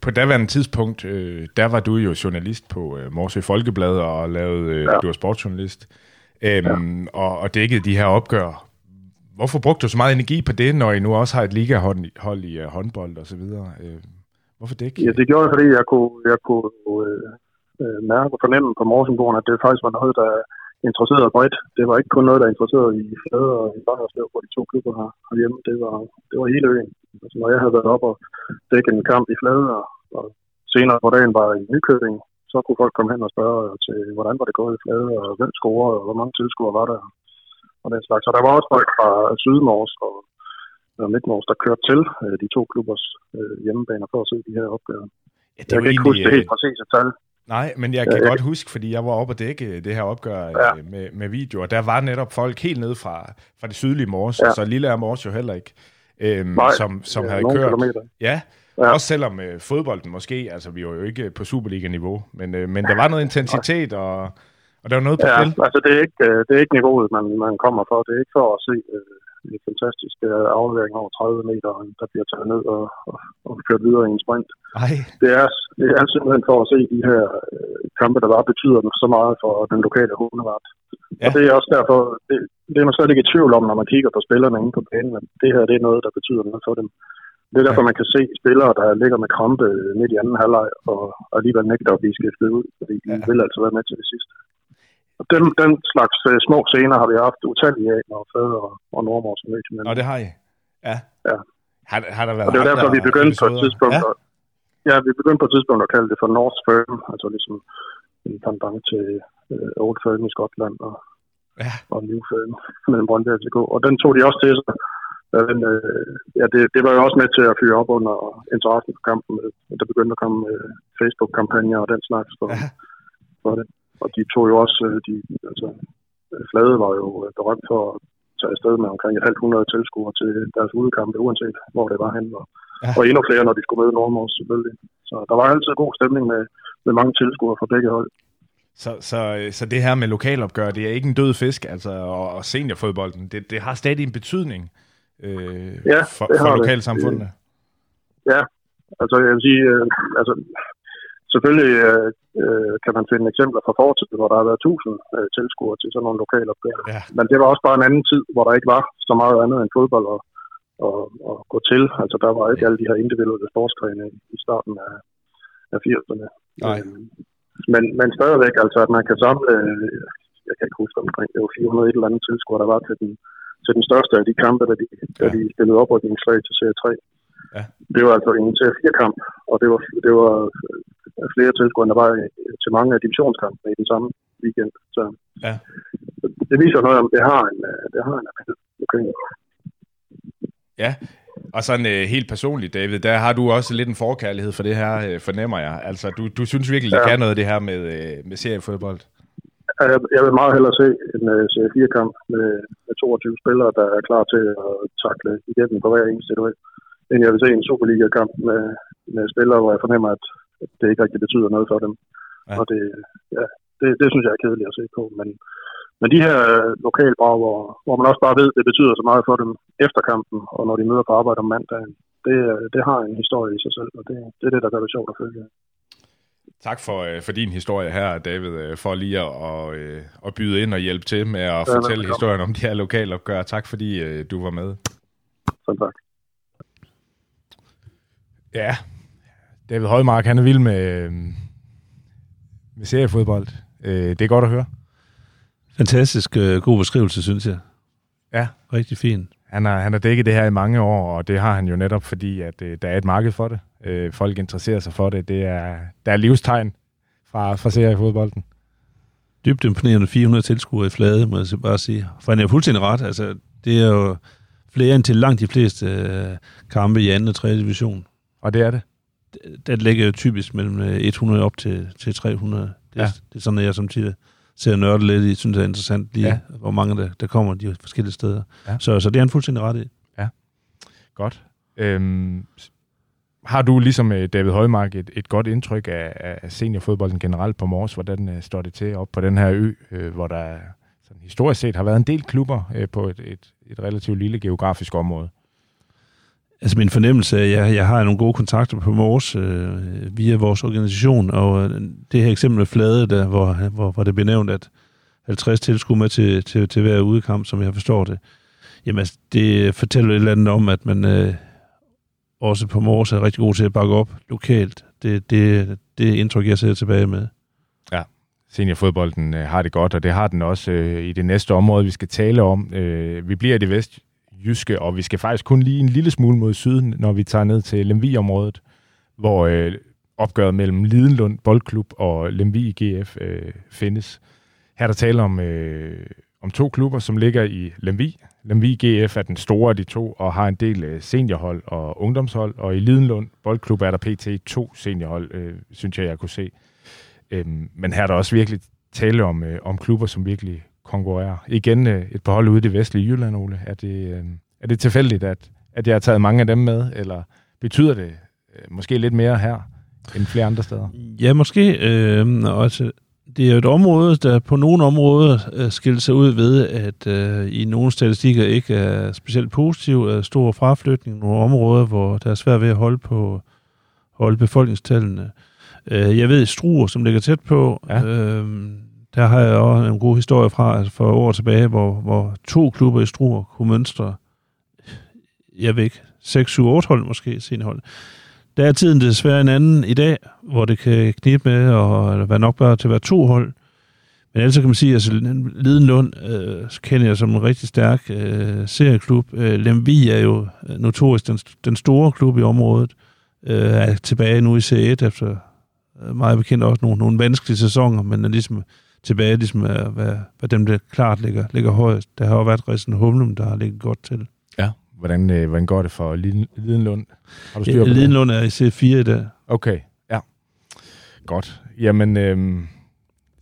på daværende tidspunkt, øh, der var du jo journalist på øh, Morsø Folkeblad, og lavede, øh, ja. Du var sportsjournalist, øh, ja. og, og dækkede de her opgør. Hvorfor brugte du så meget energi på det, når I nu også har et ligahold i øh, håndbold og så videre? Øh, hvorfor dække? Ja, det gjorde jeg, fordi jeg kunne... Jeg kunne øh, mærke og fornemme på Morsingbogen, at det faktisk var noget, der interesserede bredt. Det var ikke kun noget, der interesserede i Flade og i Barnerslev, hvor de to klubber har hjemme. Det var, det var hele øen. Altså, når jeg havde været oppe og dækket en kamp i Flade, og, og senere på dagen var i Nykøbing, så kunne folk komme hen og spørge til, hvordan var det gået i Flade, og hvem scorede, og hvor mange tilskuere var der, og den slags. Så der var også folk fra Sydmors og Midtmors, der kørte til de to klubbers hjemmebaner for at se de her opgaver. Ja, det jeg kan ikke huske det helt præcise tal. Nej, men jeg kan ja, godt huske, fordi jeg var oppe og dække det her opgør ja. med, med videoer. Der var netop folk helt nede fra, fra det sydlige Mors, ja. Så lille er Mors jo heller ikke, øhm, Nej, som, som ja, havde kørt. Ja, ja, også selvom øh, fodbolden måske, altså vi var jo ikke på Superliga-niveau, men, øh, men der var noget intensitet, og, og der var noget på spil. Ja, altså det er ikke, det er ikke niveauet, man, man kommer for. Det er ikke for at se øh, en fantastisk aflevering over tredive meter, der bliver taget ned og, og, og kørt videre i en sprint. Nej. Det er Det er simpelthen for at se de her øh, kampe, der bare betyder så meget for den lokale hundevagt. Ja. Og det er også derfor, det, det er man slet ikke i tvivl om, når man kigger på spillerne inde på banen, at det her det er noget, der betyder noget for dem. Det er derfor, ja. Man kan se spillere, der ligger med krampe midt i anden halvleg, og alligevel nægter at blive skiftet ud, fordi de ja. Vil altså være med til det sidste. Og den, den slags øh, små scener har vi haft utallige af, når Fædre og, og Nordmors mødte hinanden. Og det har I? Ja. ja. Har, har der været og det er derfor, vi begyndte på et tidspunkt ja. Ja, vi begyndte på et tidspunkt at kalde det for North Firm, altså ligesom en pandang til øh, Old Firm i Skotland og, ja. Og New Firm mellem Brøndby og F C K. Og den tog de også til sig. Den, øh, ja, det, det var jo også med til at fyre op under interessen for kampen. Der begyndte at komme øh, Facebook-kampagner og den slags for, ja. For det. Og de tog jo også, de, altså Flade var jo berømt for at tage afsted med omkring et halvt hundrede tilskuere til deres udekampe, uanset hvor det var hen. Ja. Og endnu flere, når de skulle møde Nordmors, selvfølgelig. Så der var altid god stemning med, med mange tilskuere fra begge hold. Så, så, så det her med lokalopgør, det er ikke en død fisk, altså, og, og seniorfodbolden, det, det har stadig en betydning øh, ja, for, for lokalsamfundene? Det. Ja, altså jeg vil sige, øh, altså, selvfølgelig øh, kan man finde eksempler fra fortiden, hvor der har været tusind øh, tilskuere til sådan nogle lokalopgør. Ja. Men det var også bare en anden tid, hvor der ikke var så meget andet end fodbold og at, at gå til. Altså der var ikke alle de her individuelle sportsgrene i starten af, af firserne. Nej. Men, men stadigvæk, altså at man kan samle, jeg kan ikke huske omkring, det var fire hundrede et eller andet tilskuer, der var til den, til den største af de kampe, der de, ja. de stillede oprykningsslag til serie tre. Ja. Det var altså en til fire kamp, og det var, det var flere tilskuere, der var til mange af divisionskampe i den samme weekend. Så ja. Det viser noget om, det har en, det har en okay. Ja, og sådan øh, helt personligt, David, der har du også lidt en forkærlighed for det her, øh, fornemmer jeg. Altså, du, du synes virkelig, det ja. kan noget af det her med, øh, med seriefodbold? Jeg, jeg vil meget hellere se en serie fire kamp med, med toogtyve spillere, der er klar til at takle igennem på hver eneste duel, end jeg vil se en Superliga-kamp med, med spillere, hvor jeg fornemmer, at det ikke rigtig betyder noget for dem. Ja. Og det, ja, det, det synes jeg er kedeligt at se på, men... Men de her lokalbrag, hvor, hvor man også bare ved, det betyder så meget for dem efter kampen, og når de møder på arbejde om mandagen, det, det har en historie i sig selv, og det, det er det, der gør det sjovt at følge. Tak for, for din historie her, David, for lige at, at byde ind og hjælpe til med at ja, fortælle ja, historien om de her lokalopgør. Tak fordi du var med. Selv tak. Ja, David Højmark, han er vild med, med seriefodbold. Det er godt at høre. Fantastisk øh, god beskrivelse, synes jeg. Ja. Rigtig fint. Han har, han har dækket det her i mange år, og det har han jo netop, fordi at, øh, der er et marked for det. Øh, folk interesserer sig for det. Det er, der er livstegn fra, fra seriefodbolden. Dybt imponerende fire hundrede tilskuere i Flade, må jeg bare sige. For han er jo fuldstændig ret. Altså, det er jo flere end til langt de fleste øh, kampe i anden og tredje division. Og det er det? Det, det ligger jo typisk mellem hundrede op til, til tre hundrede. Det, ja. Det er sådan, jeg som tidligere ser nørdet lidt i, synes jeg er interessant lige, ja. Hvor mange der, der kommer de forskellige steder. Ja. Så, så det er han fuldstændig ret i. Ja, godt. Øhm, har du ligesom David Højmark et, et godt indtryk af, af seniorfodbolden generelt på Mors, hvordan står det til op på den her ø, øh, hvor der sådan historisk set har været en del klubber øh, på et, et, et relativt lille geografisk område? Altså min fornemmelse er, at jeg, jeg har nogle gode kontakter på Mors øh, via vores organisation, og det her eksempel med Flade, der, hvor, hvor, hvor det blev nævnt, at halvtreds tilskuere med til, til, til hver udekamp, som jeg forstår det, jamen altså, det fortæller et eller andet om, at man øh, også på Mors er rigtig god til at bakke op lokalt. Det, det, det indtryk, jeg sidder tilbage med. Ja, seniorfodbolden øh, har det godt, og det har den også øh, i det næste område, vi skal tale om. Øh, vi bliver i det vest. Jyske, og vi skal faktisk kun lige en lille smule mod syden, når vi tager ned til Lemvig-området, hvor øh, opgøret mellem Lidenlund Boldklub og Lemvig-G F øh, findes. Her der taler om, øh, om to klubber, som ligger i Lemvig. Lemvig-G F er den store af de to, og har en del øh, seniorhold og ungdomshold, og i Lidenlund Boldklub er der pt. to seniorhold, øh, synes jeg, jeg kunne se. Øhm, men her er der også virkelig tale om, øh, om klubber, som virkelig konkurrerer. Igen et par hold ude i det vestlige Jylland, Ole. Er det, er det tilfældigt, at, at jeg har taget mange af dem med, eller betyder det måske lidt mere her, end flere andre steder? Ja, måske. Øh, altså, det er jo et område, der på nogle områder skiller sig ud ved, at øh, i nogle statistikker ikke er specielt positiv, er stor fraflytning, nogle områder, hvor der er svært ved at holde på holde befolkningstallene. Øh, jeg ved, Struer, som ligger tæt på, ja. øh, Der har jeg også en god historie fra altså for år tilbage, hvor, hvor to klubber i Struer kunne mønstre, jeg ved ikke, seks syv otte hold måske, senhold. Der er tiden desværre en anden i dag, hvor det kan knibe med og være nok bare til at være to hold. Men ellers kan man sige, at altså, Lidenlund øh, kender jeg som en rigtig stærk øh, serieklub. Øh, Lemvig er jo notorisk den, den store klub i området. Øh, er tilbage nu i serie et efter øh, meget bekendt også nogle, nogle vanskelige sæsoner, men er ligesom tilbage, ligesom, hvad, hvad dem der klart ligger, ligger højst. Der har jo været Christian Humlum, der har ligget godt til. Ja, hvordan, øh, hvordan går det for Lidenlund? Har du styr ja, på Lidenlund er i C fire i dag. Okay, ja. Godt. Jamen, øh,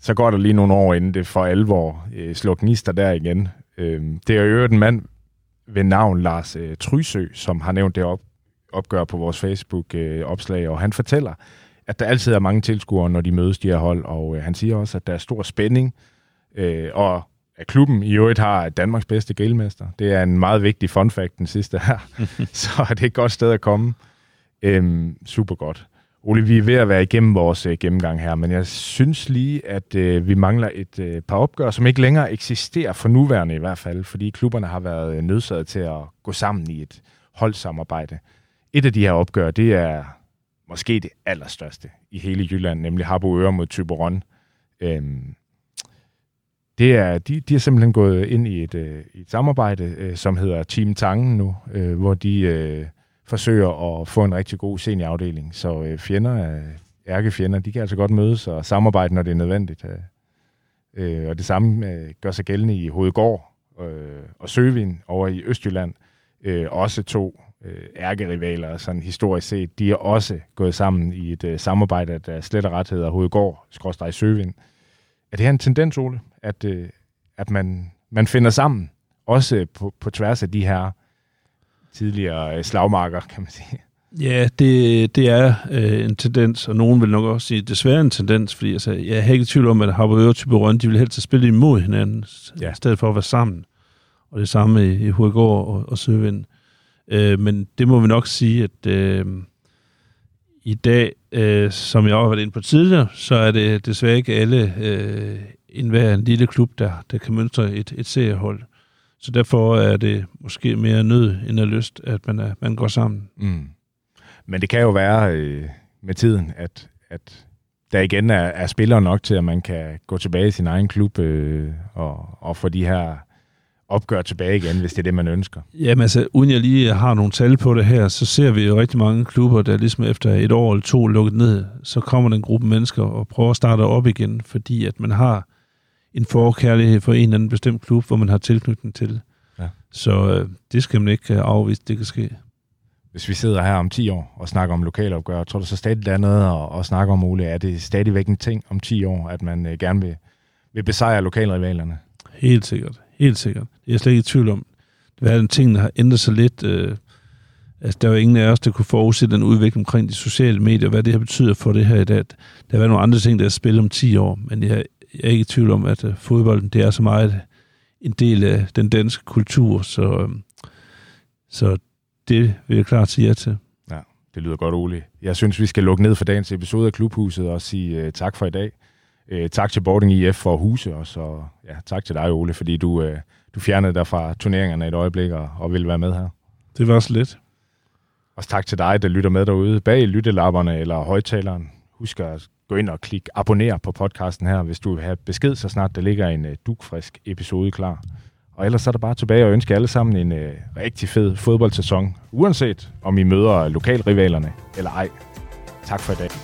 så går der lige nogle år, inden det for alvor øh, slår gnister der igen. Øh, det er jo en mand ved navn Lars øh, Trysø, som har nævnt det op, opgør på vores Facebook-opslag, øh, og han fortæller, at der altid er mange tilskuere, når de mødes, de her hold, og øh, han siger også, at der er stor spænding, øh, og at klubben i øvrigt har Danmarks bedste grillmester. Det er en meget vigtig fun fact, den sidste her, så det er et godt sted at komme. Øhm, super godt. Ole, vi er ved at være igennem vores øh, gennemgang her, men jeg synes lige, at øh, vi mangler et øh, par opgør, som ikke længere eksisterer for nuværende i hvert fald, fordi klubberne har været nødsaget til at gå sammen i et holdsamarbejde. Et af de her opgør, det er måske det allerstørste i hele Jylland, nemlig Harboøre mod Thyborøn. Øhm, det er, de, de er simpelthen gået ind i et, øh, et samarbejde, øh, som hedder Team Tangen nu, øh, hvor de øh, forsøger at få en rigtig god seniorafdeling. Så øh, fjender, øh, ærkefjender, de kan altså godt mødes og samarbejde, når det er nødvendigt. Øh. Øh, og det samme øh, gør sig gældende i Hovedgård øh, og Søvind over i Østjylland. Øh, også to ærkerivaler, sådan historisk set, de er også gået sammen i et uh, samarbejde, der slet og ret hedder Hovedgård, skråstreg Søvind. Er det her en tendens, Ole, at, uh, at man, man finder sammen, også på, på tværs af de her tidligere uh, slagmarker, kan man sige? Ja, det, det er øh, en tendens, og nogen vil nok også sige, desværre en tendens, fordi altså, jeg er ikke i tvivl om, at Harboøre og Thyborøn, de vil helst spille imod hinanden, ja. I stedet for at være sammen. Og det samme i, i Hovedgård og, og Søvind. Øh, men det må vi nok sige, at øh, i dag, øh, som jeg også har været inde på tidligere, så er det desværre ikke alle øh, enhver en lille klub, der, der kan mønstre et, et seriehold. Så derfor er det måske mere nød end af lyst, at man, er, man går sammen. Mm. Men det kan jo være øh, med tiden, at, at der igen er, er spillere nok til, at man kan gå tilbage i sin egen klub øh, og, og få de her opgør tilbage igen, hvis det er det, man ønsker. Jamen altså, uden jeg lige har nogle tal på det her, så ser vi jo rigtig mange klubber, der ligesom efter et år eller to lukket ned, så kommer den gruppe mennesker og prøver at starte op igen, fordi at man har en forkærlighed for en eller anden bestemt klub, hvor man har tilknytning til. Ja. Så øh, det skal man ikke afvise, det kan ske. Hvis vi sidder her om ti år og snakker om lokalopgør, tror du så stadig der er noget at, at snakke om, Ole? Er det stadigvæk en ting om ti år, at man øh, gerne vil, vil besejre lokalrivalerne? Helt sikkert. Helt sikkert. Jeg er slet ikke i tvivl om, hvad er den ting, der har ændret sig lidt. Øh, altså, der var ingen af os, der kunne forudse den udvikling omkring de sociale medier, hvad det her betyder for det her i dag. Der var nogle andre ting, der er spillet om ti år, men jeg, jeg er ikke i tvivl om, at øh, fodbolden, det er så meget en del af den danske kultur, så, øh, så det vil jeg klart sige ja til. Ja, det lyder godt, Ole. Jeg synes, vi skal lukke ned for dagens episode af Klubhuset og sige øh, tak for i dag. Øh, tak til Bording I F for at huse os, og ja, tak til dig, Ole, fordi du, øh, du fjernede dig fra turneringerne et øjeblik og, og ville være med her. Det var så lidt. Også tak til dig, der lytter med derude bag lyttelapperne eller højtaleren. Husk at gå ind og klik abonner på podcasten her, hvis du vil have besked, så snart der ligger en øh, dugfrisk episode klar. Og ellers er der bare tilbage og ønske alle sammen en øh, rigtig fed fodboldsæson, uanset om I møder lokalrivalerne eller ej. Tak for i dag.